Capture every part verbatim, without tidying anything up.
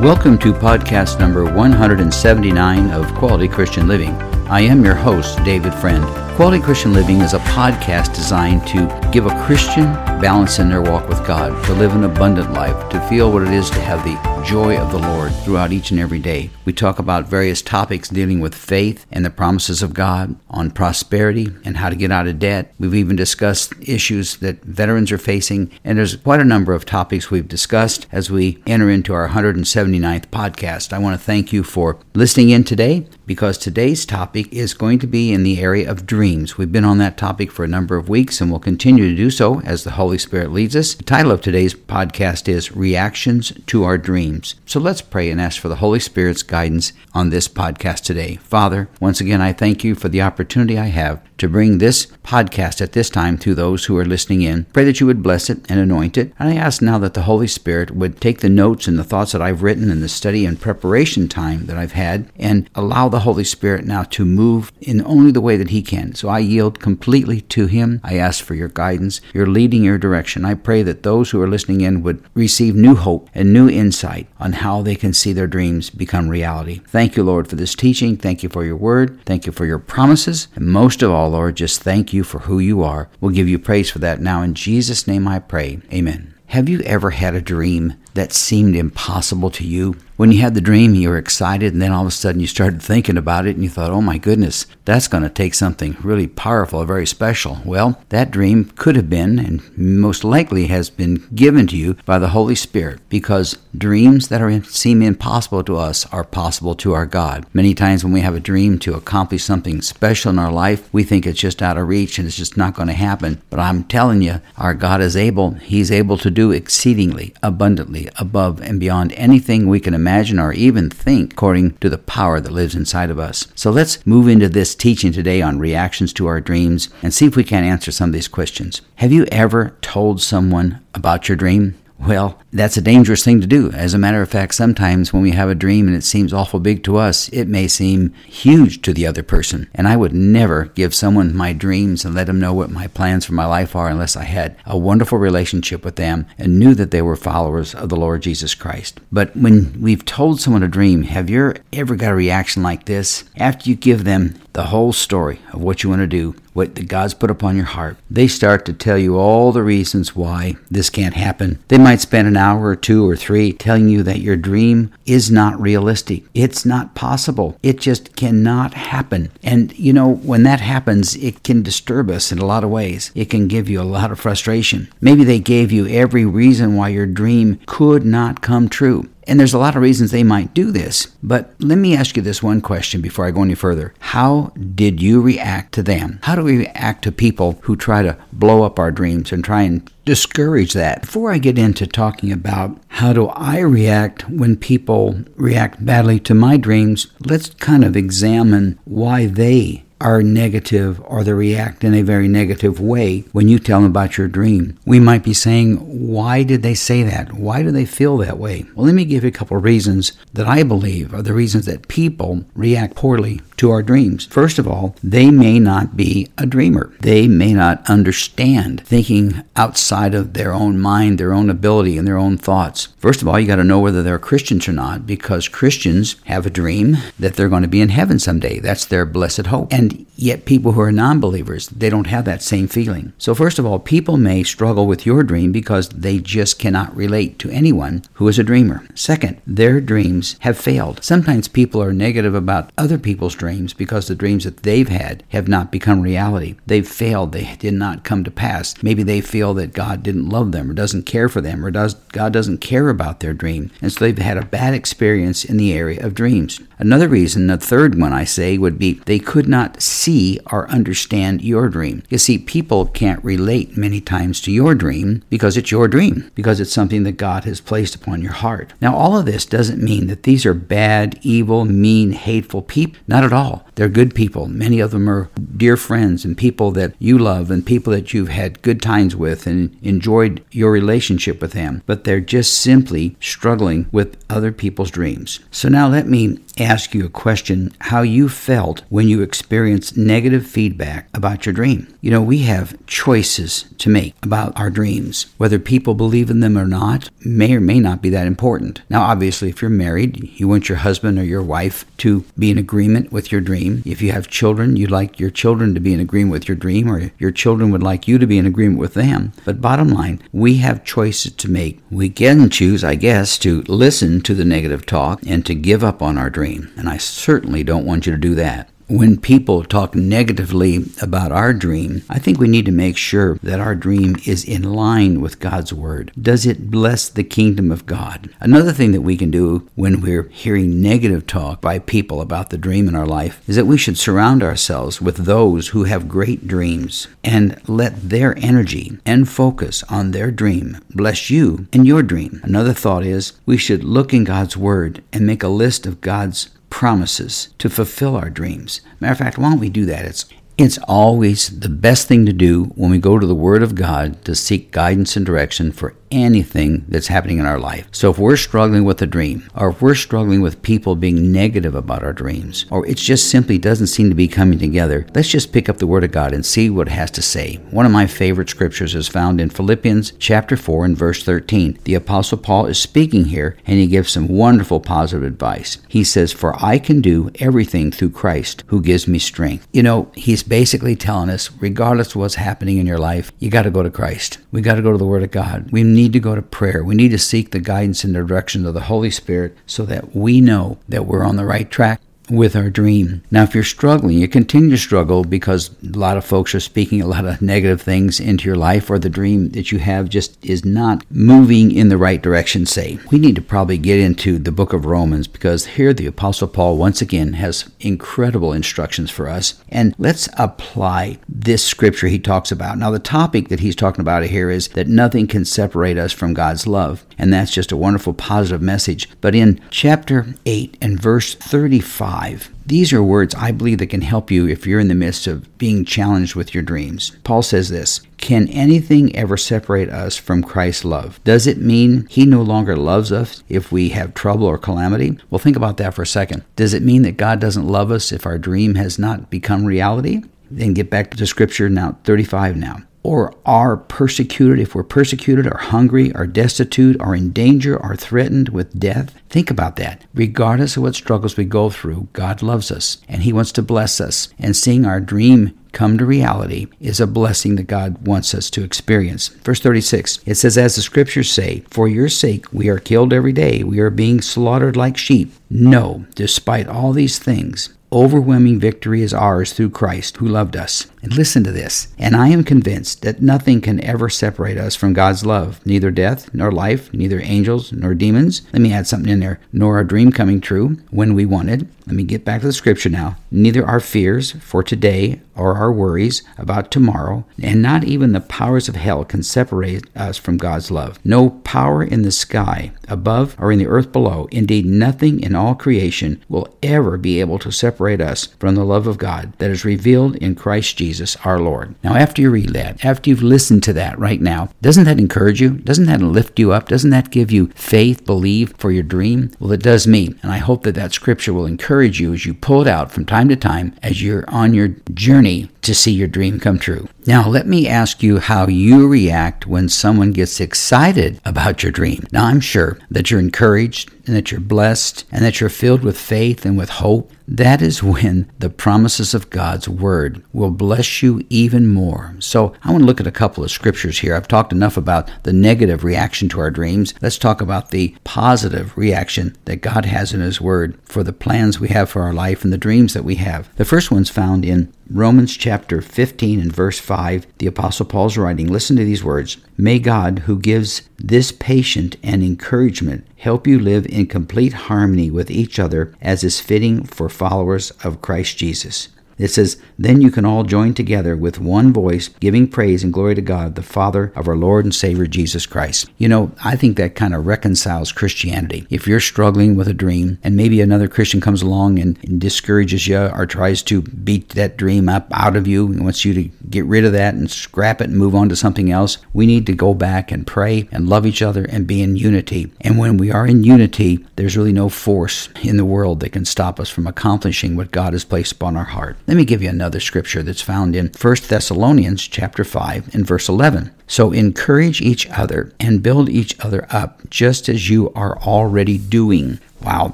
Welcome to podcast number one hundred seventy-nine of Quality Christian Living. I am your host, David Friend. Quality Christian Living is a podcast designed to give a Christian balance in their walk with God, to live an abundant life, to feel what it is to have the joy of the Lord throughout each and every day. We talk about various topics dealing with faith and the promises of God, on prosperity and how to get out of debt. We've even discussed issues that veterans are facing, and there's quite a number of topics we've discussed as we enter into our one hundred seventy-ninth podcast. I want to thank you for listening in today, because today's topic is going to be in the area of dreams. We've been on that topic for a number of weeks and will continue to do so as the Holy Spirit leads us. The title of today's podcast is Reactions to Our Dreams. So let's pray and ask for the Holy Spirit's guidance on this podcast today. Father, once again, I thank you for the opportunity I have to bring this podcast at this time to those who are listening in. Pray that you would bless it and anoint it. And I ask now that the Holy Spirit would take the notes and the thoughts that I've written and the study and preparation time that I've had and allow the Holy Spirit now to move in only the way that He can. So I yield completely to Him. I ask for your guidance, your leading, your direction. I pray that those who are listening in would receive new hope and new insight on how they can see their dreams become reality. Thank you, Lord, for this teaching. Thank you for your word. Thank you for your promises. And most of all, Lord, just thank you for who you are. We'll give you praise for that now. In Jesus' name I pray. Amen. Have you ever had a dream that seemed impossible to you? When you had the dream, you were excited, and then all of a sudden you started thinking about it, and you thought, oh my goodness, that's going to take something really powerful, very special. Well, that dream could have been, and most likely has been given to you by the Holy Spirit, because dreams that are, seem impossible to us are possible to our God. Many times when we have a dream to accomplish something special in our life, we think it's just out of reach, and it's just not going to happen. But I'm telling you, our God is able. He's able to do exceedingly, abundantly, above and beyond anything we can imagine. imagine or even think, according to the power that lives inside of us. So let's move into this teaching today on reactions to our dreams and see if we can answer some of these questions. Have you ever told someone about your dream? Well, that's a dangerous thing to do. As a matter of fact, sometimes when we have a dream and it seems awful big to us, it may seem huge to the other person. And I would never give someone my dreams and let them know what my plans for my life are unless I had a wonderful relationship with them and knew that they were followers of the Lord Jesus Christ. But when we've told someone a dream, have you ever got a reaction like this? After you give them the whole story of what you want to do, what God's put upon your heart, they start to tell you all the reasons why this can't happen. They might spend an hour or two or three telling you that your dream is not realistic. It's not possible. It just cannot happen. And, you know, when that happens, it can disturb us in a lot of ways. It can give you a lot of frustration. Maybe they gave you every reason why your dream could not come true. And there's a lot of reasons they might do this. But let me ask you this one question before I go any further. How did you react to them? How do we react to people who try to blow up our dreams and try and discourage that? Before I get into talking about how do I react when people react badly to my dreams, let's kind of examine why they are negative, or they react in a very negative way when you tell them about your dream. We might be saying, why did they say that? Why do they feel that way? Well, let me give you a couple of reasons that I believe are the reasons that people react poorly to our dreams. First of all, they may not be a dreamer. They may not understand thinking outside of their own mind, their own ability, and their own thoughts. First of all, you got to know whether they're Christians or not, because Christians have a dream that they're going to be in heaven someday. That's their blessed hope. And yet people who are non-believers, they don't have that same feeling. So first of all, people may struggle with your dream because they just cannot relate to anyone who is a dreamer. Second, their dreams have failed. Sometimes people are negative about other people's dreams. Dreams because the dreams that they've had have not become reality. They've failed. They did not come to pass. Maybe they feel that God didn't love them or doesn't care for them or does God doesn't care about their dream. And so they've had a bad experience in the area of dreams. Another reason, the third one I say, would be they could not see or understand your dream. You see, people can't relate many times to your dream because it's your dream, because it's something that God has placed upon your heart. Now, all of this doesn't mean that these are bad, evil, mean, hateful people. Not at all. all. They're good people. Many of them are dear friends and people that you love and people that you've had good times with and enjoyed your relationship with them. But they're just simply struggling with other people's dreams. So now let me ask you a question, how you felt when you experienced negative feedback about your dream. You know, we have choices to make about our dreams. Whether people believe in them or not may or may not be that important. Now, obviously, if you're married, you want your husband or your wife to be in agreement with your dream. If you have children, you'd like your children to be in agreement with your dream, or your children would like you to be in agreement with them. But bottom line, we have choices to make. We can choose, I guess, to listen to the negative talk and to give up on our dream. And I certainly don't want you to do that. When people talk negatively about our dream, I think we need to make sure that our dream is in line with God's Word. Does it bless the kingdom of God? Another thing that we can do when we're hearing negative talk by people about the dream in our life is that we should surround ourselves with those who have great dreams and let their energy and focus on their dream bless you and your dream. Another thought is we should look in God's Word and make a list of God's promises to fulfill our dreams. Matter of fact, why don't we do that? It's it's always the best thing to do when we go to the Word of God to seek guidance and direction for anything that's happening in our life. So if we're struggling with a dream, or if we're struggling with people being negative about our dreams, or it just simply doesn't seem to be coming together, let's just pick up the Word of God and see what it has to say. One of my favorite scriptures is found in Philippians chapter four and verse thirteen. The Apostle Paul is speaking here, and he gives some wonderful positive advice. He says, "For I can do everything through Christ who gives me strength." You know, he's basically telling us, regardless of what's happening in your life, you got to go to Christ. We got to go to the Word of God. We need to go to prayer. We need to seek the guidance and the direction of the Holy Spirit so that we know that we're on the right track with our dream. Now, if you're struggling, you continue to struggle because a lot of folks are speaking a lot of negative things into your life, or the dream that you have just is not moving in the right direction, say. We need to probably get into the book of Romans, because here the Apostle Paul once again has incredible instructions for us. And let's apply this scripture he talks about. Now, the topic that he's talking about here is that nothing can separate us from God's love. And that's just a wonderful positive message. But in chapter eight and verse thirty-five, these are words I believe that can help you if you're in the midst of being challenged with your dreams. Paul says this: "Can anything ever separate us from Christ's love? Does it mean he no longer loves us if we have trouble or calamity?" Well, think about that for a second. Does it mean that God doesn't love us if our dream has not become reality? Then get back to scripture now, thirty-five now. "Or are persecuted, if we're persecuted, or hungry, or destitute, or in danger, or threatened with death?" Think about that. Regardless of what struggles we go through, God loves us, and He wants to bless us. And seeing our dream come to reality is a blessing that God wants us to experience. Verse thirty-six, it says, "As the scriptures say, for your sake we are killed every day, we are being slaughtered like sheep. No, despite all these things, overwhelming victory is ours through Christ who loved us." And listen to this. "And I am convinced that nothing can ever separate us from God's love, neither death nor life, neither angels nor demons." Let me add something in there. "Nor our dream coming true when we wanted." Let me get back to the scripture now. "Neither our fears for today or our worries about tomorrow, and not even the powers of hell can separate us from God's love. No power in the sky above or in the earth below, indeed nothing in all creation will ever be able to separate us from the love of God that is revealed in Christ Jesus our Lord." Now, after you read that, after you've listened to that right now, doesn't that encourage you? Doesn't that lift you up? Doesn't that give you faith, believe for your dream? Well, it does me, and I hope that that scripture will encourage you as you pull it out from time to time as you're on your journey to see your dream come true. Now, let me ask you how you react when someone gets excited about your dream. Now, I'm sure that you're encouraged and that you're blessed and that you're filled with faith and with hope. That is when the promises of God's Word will bless you even more. So I want to look at a couple of scriptures here. I've talked enough about the negative reaction to our dreams. Let's talk about the positive reaction that God has in His Word for the plans we have for our life and the dreams that we have. The first one's found in Romans chapter fifteen and verse five. The Apostle Paul's writing. Listen to these words. "May God, who gives this patience and encouragement, help you live in complete harmony with each other as is fitting for followers of Christ Jesus." It says, "Then you can all join together with one voice, giving praise and glory to God, the Father of our Lord and Savior Jesus Christ." You know, I think that kind of reconciles Christianity. If you're struggling with a dream and maybe another Christian comes along and, and discourages you or tries to beat that dream up out of you and wants you to get rid of that and scrap it and move on to something else, we need to go back and pray and love each other and be in unity. And when we are in unity, there's really no force in the world that can stop us from accomplishing what God has placed upon our heart. Let me give you another scripture that's found in First Thessalonians chapter five and verse eleven. So encourage each other and build each other up, just as you are already doing. Wow.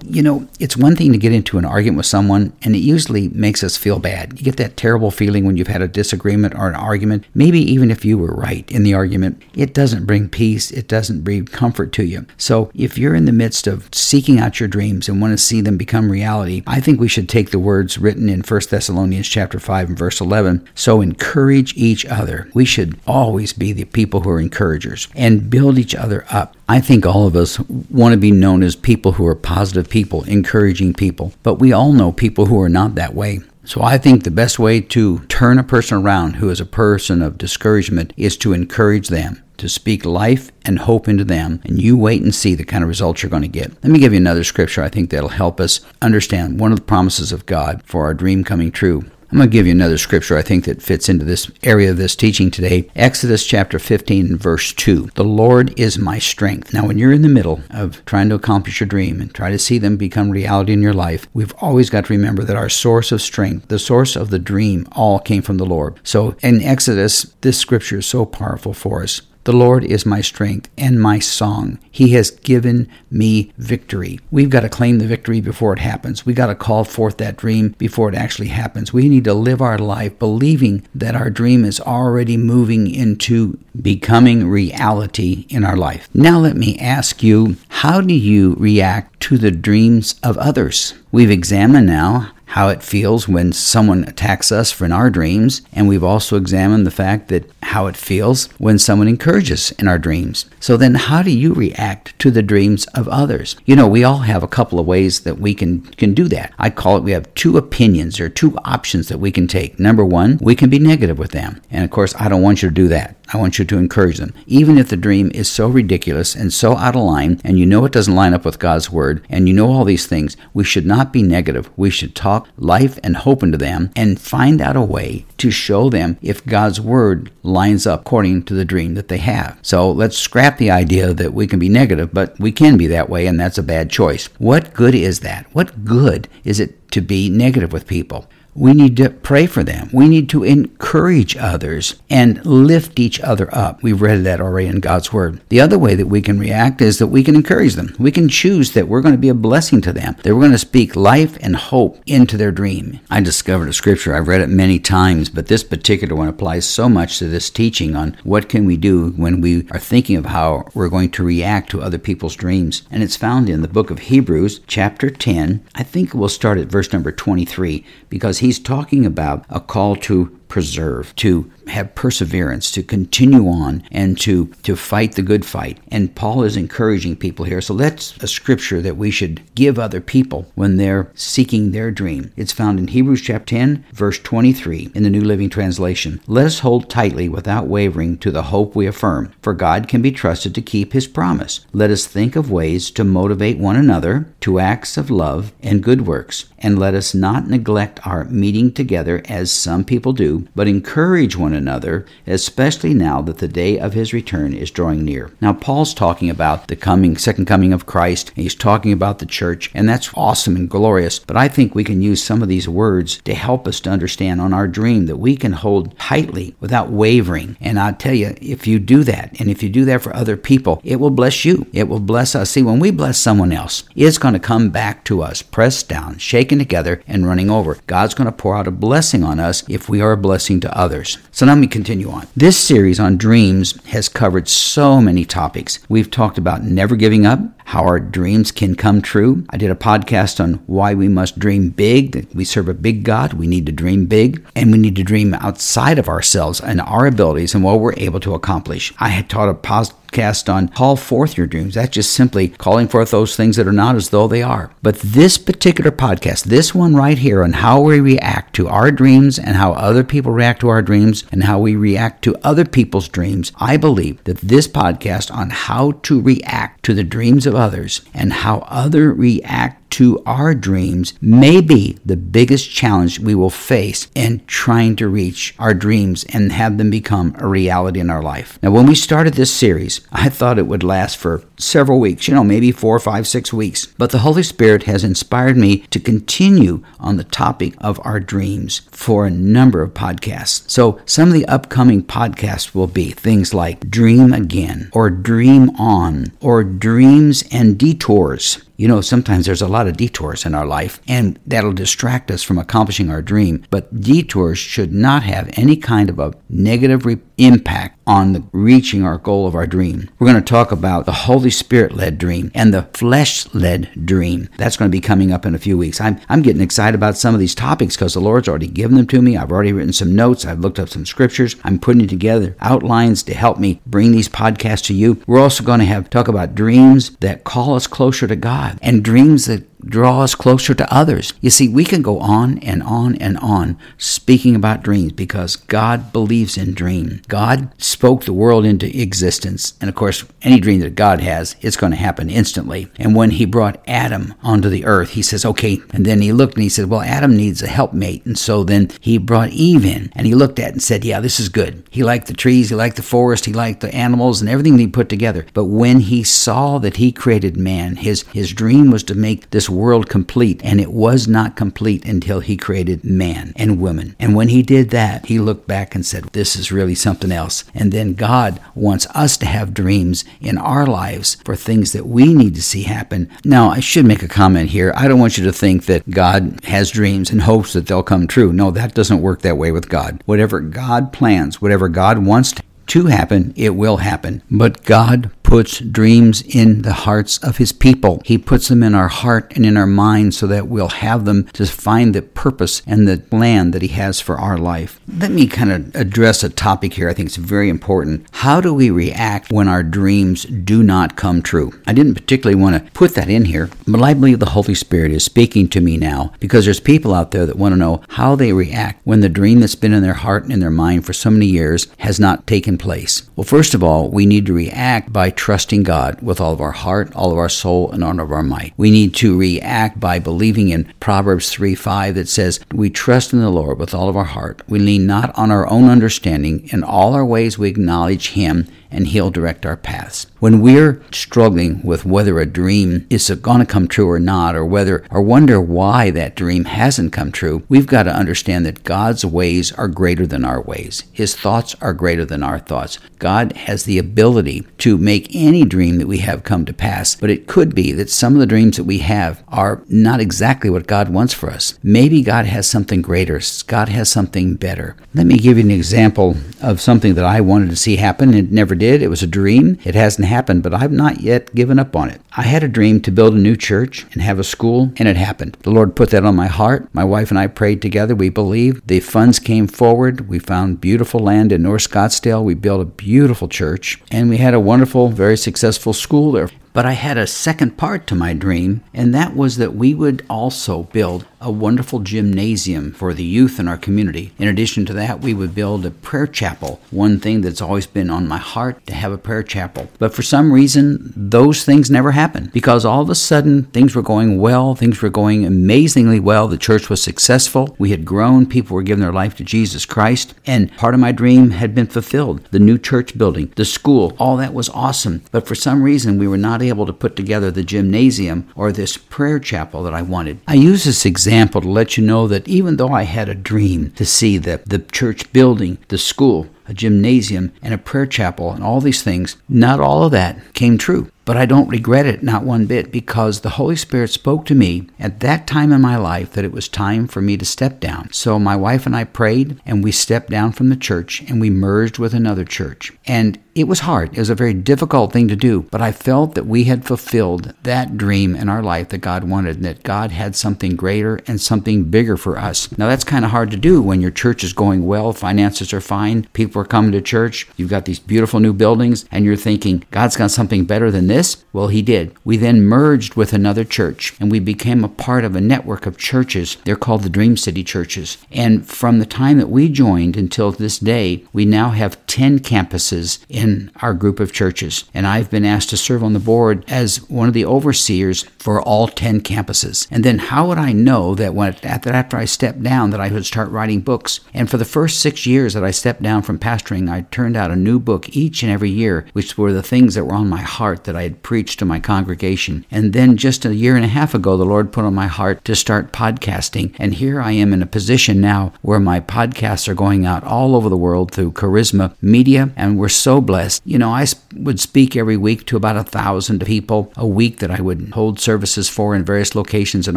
You know, it's one thing to get into an argument with someone, and it usually makes us feel bad. You get that terrible feeling when you've had a disagreement or an argument. Maybe even if you were right in the argument, it doesn't bring peace. It doesn't bring comfort to you. So if you're in the midst of seeking out your dreams and want to see them become reality, I think we should take the words written in First Thessalonians chapter five and verse eleven. So encourage each other. We should always be the people who are encouragers and build each other up. I think all of us want to be known as people who are positive people, encouraging people, but we all know people who are not that way. So I think the best way to turn a person around who is a person of discouragement is to encourage them, to speak life and hope into them, and you wait and see the kind of results you're going to get. Let me give you another scripture I think that'll help us understand one of the promises of God for our dream coming true. I'm going to give you another scripture I think that fits into this area of this teaching today. Exodus chapter fifteen and verse two. The Lord is my strength. Now, when you're in the middle of trying to accomplish your dream and try to see them become reality in your life, we've always got to remember that our source of strength, the source of the dream, all came from the Lord. So in Exodus, this scripture is so powerful for us. The Lord is my strength and my song. He has given me victory. We've got to claim the victory before it happens. We've got to call forth that dream before it actually happens. We need to live our life believing that our dream is already moving into becoming reality in our life. Now let me ask you, how do you react to the dreams of others? We've examined now how it feels when someone attacks us for in our dreams, and we've also examined the fact that how it feels when someone encourages in our dreams. So then how do you react to the dreams of others? You know, we all have a couple of ways that we can, can do that. I call it we have two opinions or two options that we can take. Number one, we can be negative with them. And of course, I don't want you to do that. I want you to encourage them. Even if the dream is so ridiculous and so out of line, and you know it doesn't line up with God's word, and you know all these things, we should not be negative. We should talk life and hope into them and find out a way to show them if God's word lines up according to the dream that they have. So let's scrap the idea that we can be negative, but we can be that way, and that's a bad choice. What good is that? What good is it to be negative with people? We need to pray for them. We need to encourage others and lift each other up. We've read that already in God's Word. The other way that we can react is that we can encourage them. We can choose that we're going to be a blessing to them, that we're going to speak life and hope into their dream. I discovered a scripture. I've read it many times, but this particular one applies so much to this teaching on what can we do when we are thinking of how we're going to react to other people's dreams. And it's found in the book of Hebrews, chapter ten. I think we'll start at verse number twenty-three, because he's talking about a call to preserve, to have perseverance, to continue on, and to, to fight the good fight. And Paul is encouraging people here. So that's a scripture that we should give other people when they're seeking their dream. It's found in Hebrews chapter ten, verse twenty-three in the New Living Translation. Let us hold tightly without wavering to the hope we affirm, for God can be trusted to keep his promise. Let us think of ways to motivate one another to acts of love and good works, and let us not neglect our meeting together as some people do, but encourage one another, especially now that the day of his return is drawing near. Now, Paul's talking about the coming, second coming of Christ, and he's talking about the church, and that's awesome and glorious, but I think we can use some of these words to help us to understand on our dream that we can hold tightly without wavering. And I'll tell you, if you do that, and if you do that for other people, it will bless you. It will bless us. See, when we bless someone else, it's going to come back to us, pressed down, shaken together, and running over. God's going to pour out a blessing on us if we are a blessing to others. So now let me continue on. This series on dreams has covered so many topics. We've talked about never giving up, how our dreams can come true. I did a podcast on why we must dream big, that we serve a big God, we need to dream big, and we need to dream outside of ourselves and our abilities and what we're able to accomplish. I had taught a podcast Cast on call forth your dreams. That's just simply calling forth those things that are not as though they are. But this particular podcast, this one right here on how we react to our dreams and how other people react to our dreams and how we react to other people's dreams, I believe that this podcast on how to react to the dreams of others and how other react to our dreams may be the biggest challenge we will face in trying to reach our dreams and have them become a reality in our life. Now, when we started this series, I thought it would last for several weeks, you know, maybe four, five, six weeks. But the Holy Spirit has inspired me to continue on the topic of our dreams for a number of podcasts. So some of the upcoming podcasts will be things like Dream Again, or Dream On, or Dreams and Detours. You know, sometimes there's a lot of detours in our life, and that'll distract us from accomplishing our dream. But detours should not have any kind of a negative re- impact on the reaching our goal of our dream. We're going to talk about the Holy Spirit-led dream and the flesh-led dream. That's going to be coming up in a few weeks. I'm, I'm getting excited about some of these topics because the Lord's already given them to me. I've already written some notes. I've looked up some scriptures. I'm putting together outlines to help me bring these podcasts to you. We're also going to have talk about dreams that call us closer to God, and dreams that draw us closer to others. You see, we can go on and on and on speaking about dreams because God believes in dreams. God spoke the world into existence. And of course, any dream that God has, it's going to happen instantly. And when he brought Adam onto the earth, he says, okay. And then he looked and he said, well, Adam needs a helpmate. And so then he brought Eve in and he looked at it and said, yeah, this is good. He liked the trees, he liked the forest, he liked the animals and everything that he put together. But when he saw that he created man, his, his dream was to make this world complete, and it was not complete until he created man and woman. And when he did that, he looked back and said, this is really something else. And then God wants us to have dreams in our lives for things that we need to see happen. Now, I should make a comment here. I don't want you to think that God has dreams and hopes that they'll come true. No, that doesn't work that way with God. Whatever God plans, whatever God wants to happen, it will happen. But God puts dreams in the hearts of his people. He puts them in our heart and in our mind so that we'll have them to find the purpose and the plan that he has for our life. Let me kind of address a topic here I think it's very important. How do we react when our dreams do not come true? I didn't particularly want to put that in here, but I believe the Holy Spirit is speaking to me now because there's people out there that want to know how they react when the dream that's been in their heart and in their mind for so many years has not taken place. Well, first of all, we need to react by trusting God with all of our heart, all of our soul, and all of our might. We need to react by believing in Proverbs three five that says, we trust in the Lord with all of our heart. We lean not on our own understanding. In all our ways we acknowledge him, and he'll direct our paths. When we're struggling with whether a dream is going to come true or not, or whether or wonder why that dream hasn't come true, we've got to understand that God's ways are greater than our ways. His thoughts are greater than our thoughts. God has the ability to make any dream that we have come to pass, but it could be that some of the dreams that we have are not exactly what God wants for us. Maybe God has something greater. God has something better. Let me give you an example of something that I wanted to see happen, and it never did. It was a dream. It hasn't happened, but I've not yet given up on it. I had a dream to build a new church and have a school, and it happened. The Lord put that on my heart. My wife and I prayed together. We believed. The funds came forward. We found beautiful land in North Scottsdale. We built a beautiful church, and we had a wonderful, very successful school there. But I had a second part to my dream, and that was that we would also build a wonderful gymnasium for the youth in our community. In addition to that, we would build a prayer chapel, one thing that's always been on my heart, to have a prayer chapel. But for some reason, those things never happened, because all of a sudden, things were going well, things were going amazingly well, the church was successful, we had grown, people were giving their life to Jesus Christ, and part of my dream had been fulfilled. The new church building, the school, all that was awesome. But for some reason, we were not able to put together the gymnasium or this prayer chapel that I wanted. I use this example to let you know that even though I had a dream to see the, the church building, the school, a gymnasium, and a prayer chapel, and all these things, not all of that came true. But I don't regret it, not one bit, because the Holy Spirit spoke to me at that time in my life that it was time for me to step down. So my wife and I prayed, and we stepped down from the church, and we merged with another church. And it was hard. It was a very difficult thing to do, but I felt that we had fulfilled that dream in our life that God wanted, and that God had something greater and something bigger for us. Now, that's kind of hard to do when your church is going well, finances are fine, people are coming to church, you've got these beautiful new buildings, and you're thinking, God's got something better than this? Well, he did. We then merged with another church, and we became a part of a network of churches. They're called the Dream City Churches. And from the time that we joined until this day, we now have ten campuses in our group of churches. And I've been asked to serve on the board as one of the overseers for all ten campuses. And then how would I know that when after I stepped down that I would start writing books? And for the first six years that I stepped down from pastoring, I turned out a new book each and every year, which were the things that were on my heart that I had preached to my congregation. And then just a year and a half ago, the Lord put on my heart to start podcasting. And here I am in a position now where my podcasts are going out all over the world through Charisma Media, and we're so blessed. You know, I would speak every week to about a thousand people a week that I would hold services for in various locations in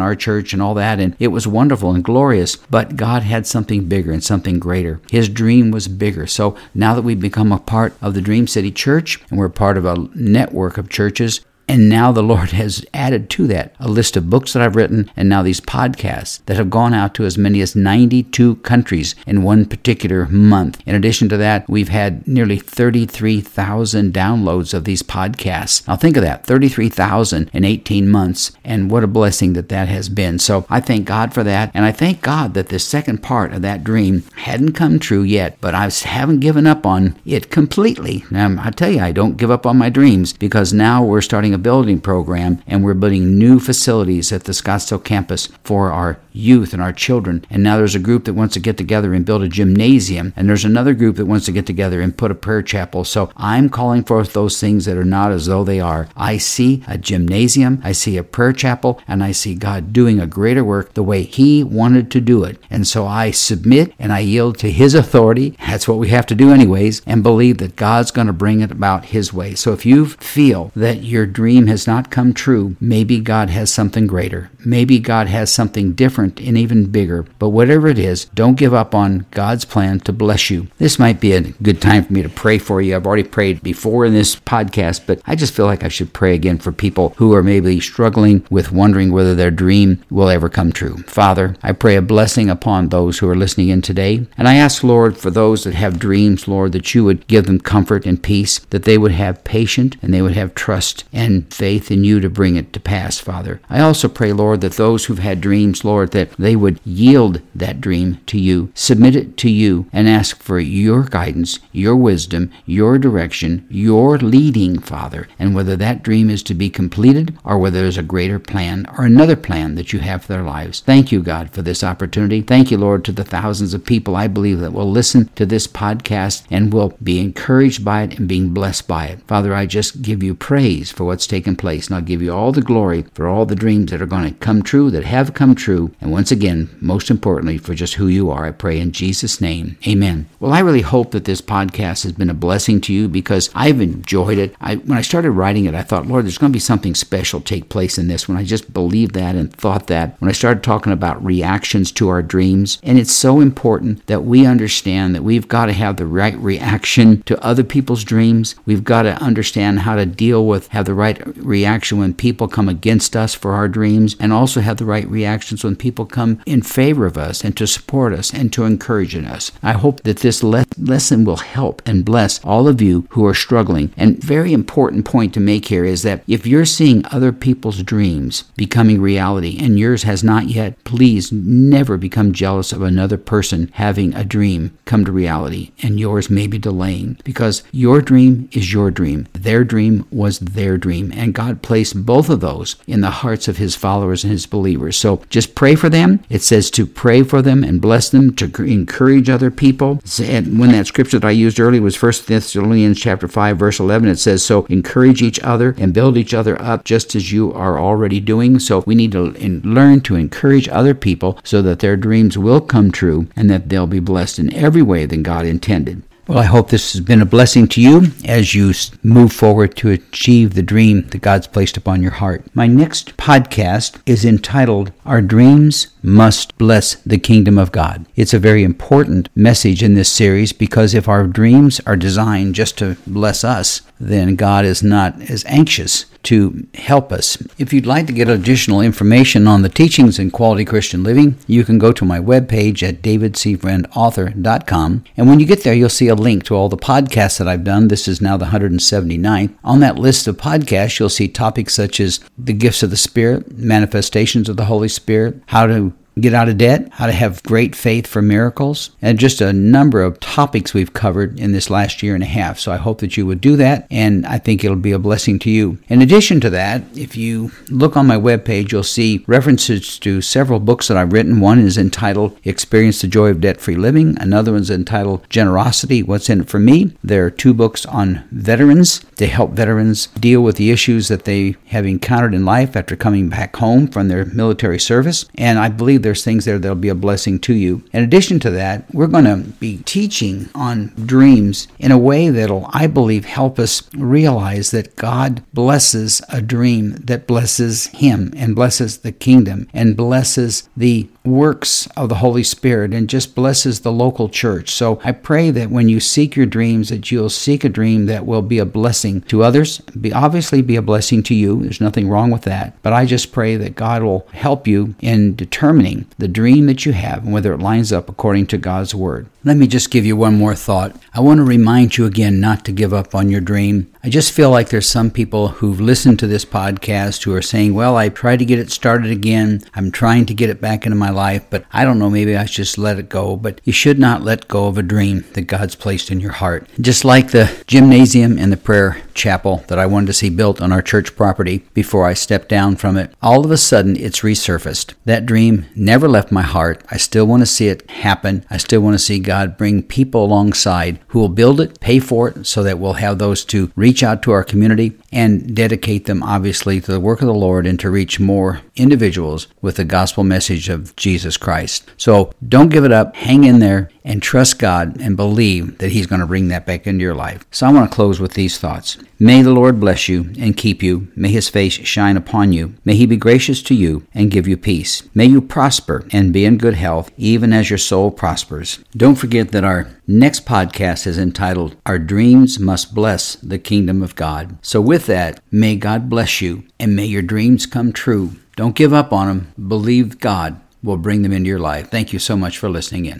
our church and all that, and it was wonderful and glorious, but God had something bigger and something greater. His dream was bigger. So now that we've become a part of the Dream City Church, and we're part of a network of churches, and now the Lord has added to that a list of books that I've written, and now these podcasts that have gone out to as many as ninety-two countries in one particular month. In addition to that, we've had nearly thirty-three thousand downloads of these podcasts. Now think of that, thirty-three thousand in eighteen months, and what a blessing that that has been. So I thank God for that, and I thank God that the second part of that dream hadn't come true yet, but I haven't given up on it completely. Now, I tell you, I don't give up on my dreams, because now we're starting a building program, and we're building new facilities at the Scottsdale campus for our youth and our children. And now there's a group that wants to get together and build a gymnasium, and there's another group that wants to get together and put a prayer chapel. So I'm calling forth those things that are not as though they are. I see a gymnasium, I see a prayer chapel, and I see God doing a greater work the way He wanted to do it. And so I submit and I yield to His authority. That's what we have to do anyways, and believe that God's going to bring it about His way. So if you feel that your dream dream has not come true, maybe God has something greater. Maybe God has something different and even bigger. But whatever it is, don't give up on God's plan to bless you. This might be a good time for me to pray for you. I've already prayed before in this podcast, but I just feel like I should pray again for people who are maybe struggling with wondering whether their dream will ever come true. Father, I pray a blessing upon those who are listening in today. And I ask, Lord, for those that have dreams, Lord, that you would give them comfort and peace, that they would have patience and they would have trust and faith in you to bring it to pass, Father. I also pray, Lord, that those who've had dreams, Lord, that they would yield that dream to you, submit it to you, and ask for your guidance, your wisdom, your direction, your leading, Father, and whether that dream is to be completed or whether there's a greater plan or another plan that you have for their lives. Thank you, God, for this opportunity. Thank you, Lord, to the thousands of people I believe that will listen to this podcast and will be encouraged by it and being blessed by it. Father, I just give you praise for what's taken place, and I'll give you all the glory for all the dreams that are going to come true, that have come true, and once again, most importantly, for just who you are. I pray in Jesus' name. Amen. Well, I really hope that this podcast has been a blessing to you, because I've enjoyed it. I, when I started writing it, I thought, Lord, there's going to be something special take place in this, when I just believed that and thought that. When I started talking about reactions to our dreams, and it's so important that we understand that we've got to have the right reaction to other people's dreams. We've got to understand how to deal with, have the right reaction when people come against us for our dreams, and also have the right reactions when people come in favor of us and to support us and to encourage in us. I hope that this le- lesson will help and bless all of you who are struggling. And very important point to make here is that if you're seeing other people's dreams becoming reality and yours has not yet, please never become jealous of another person having a dream come to reality and yours may be delaying, because your dream is your dream. Their dream was their dream. And God placed both of those in the hearts of His followers and His believers. So just pray for them. It says to pray for them and bless them, to encourage other people. And when that scripture that I used earlier was First Thessalonians chapter five, verse eleven, it says, so encourage each other and build each other up just as you are already doing. So we need to learn to encourage other people so that their dreams will come true and that they'll be blessed in every way that God intended. Well, I hope this has been a blessing to you as you move forward to achieve the dream that God's placed upon your heart. My next podcast is entitled, Our Dreams Must Bless the Kingdom of God. It's a very important message in this series, because if our dreams are designed just to bless us, then God is not as anxious to help us. If you'd like to get additional information on the teachings in Quality Christian Living, you can go to my webpage at david c friend author dot com. And when you get there, you'll see a link to all the podcasts that I've done. This is now the one hundred seventy-ninth. On that list of podcasts, you'll see topics such as the gifts of the Spirit, manifestations of the Holy Spirit, how to get out of debt, how to have great faith for miracles, and just a number of topics we've covered in this last year and a half. So I hope that you would do that, and I think it'll be a blessing to you. In addition to that, if you look on my webpage, you'll see references to several books that I've written. One is entitled Experience the Joy of Debt-Free Living. Another one's entitled Generosity, What's in It for Me? There are two books on veterans to help veterans deal with the issues that they have encountered in life after coming back home from their military service, and I believe there's things there that'll be a blessing to you. In addition to that, we're going to be teaching on dreams in a way that'll, I believe, help us realize that God blesses a dream that blesses Him and blesses the kingdom and blesses the works of the Holy Spirit and just blesses the local church. So I pray that when you seek your dreams, that you'll seek a dream that will be a blessing to others, be obviously be a blessing to you. There's nothing wrong with that. But I just pray that God will help you in determining the dream that you have and whether it lines up according to God's Word. Let me just give you one more thought. I want to remind you again not to give up on your dream. I just feel like there's some people who've listened to this podcast who are saying, well, I tried to get it started again. I'm trying to get it back into my life, but I don't know, maybe I should just let it go. But you should not let go of a dream that God's placed in your heart. Just like the gymnasium and the prayer chapel that I wanted to see built on our church property before I stepped down from it, all of a sudden it's resurfaced. That dream never left my heart. I still want to see it happen. I still want to see God God bring people alongside who will build it, pay for it, so that we'll have those to reach out to our community and dedicate them, obviously, to the work of the Lord and to reach more individuals with the gospel message of Jesus Christ. So don't give it up. Hang in there and trust God and believe that He's going to bring that back into your life. So I want to close with these thoughts. May the Lord bless you and keep you. May His face shine upon you. May He be gracious to you and give you peace. May you prosper and be in good health, even as your soul prospers. Don't forget that our next podcast is entitled, Our Dreams Must Bless the Kingdom of God. So with that, may God bless you and may your dreams come true. Don't give up on them. Believe God will bring them into your life. Thank you so much for listening in.